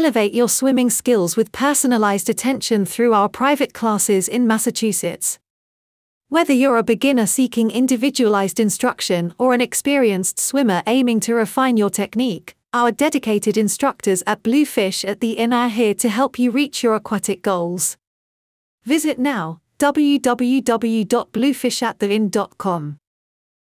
elevate your swimming skills with personalized attention through our private classes in Massachusetts. Whether you're a beginner seeking individualized instruction or an experienced swimmer aiming to refine your technique, our dedicated instructors at Bluefish at the Inn are here to help you reach your aquatic goals. Visit now www.bluefishattheinn.com.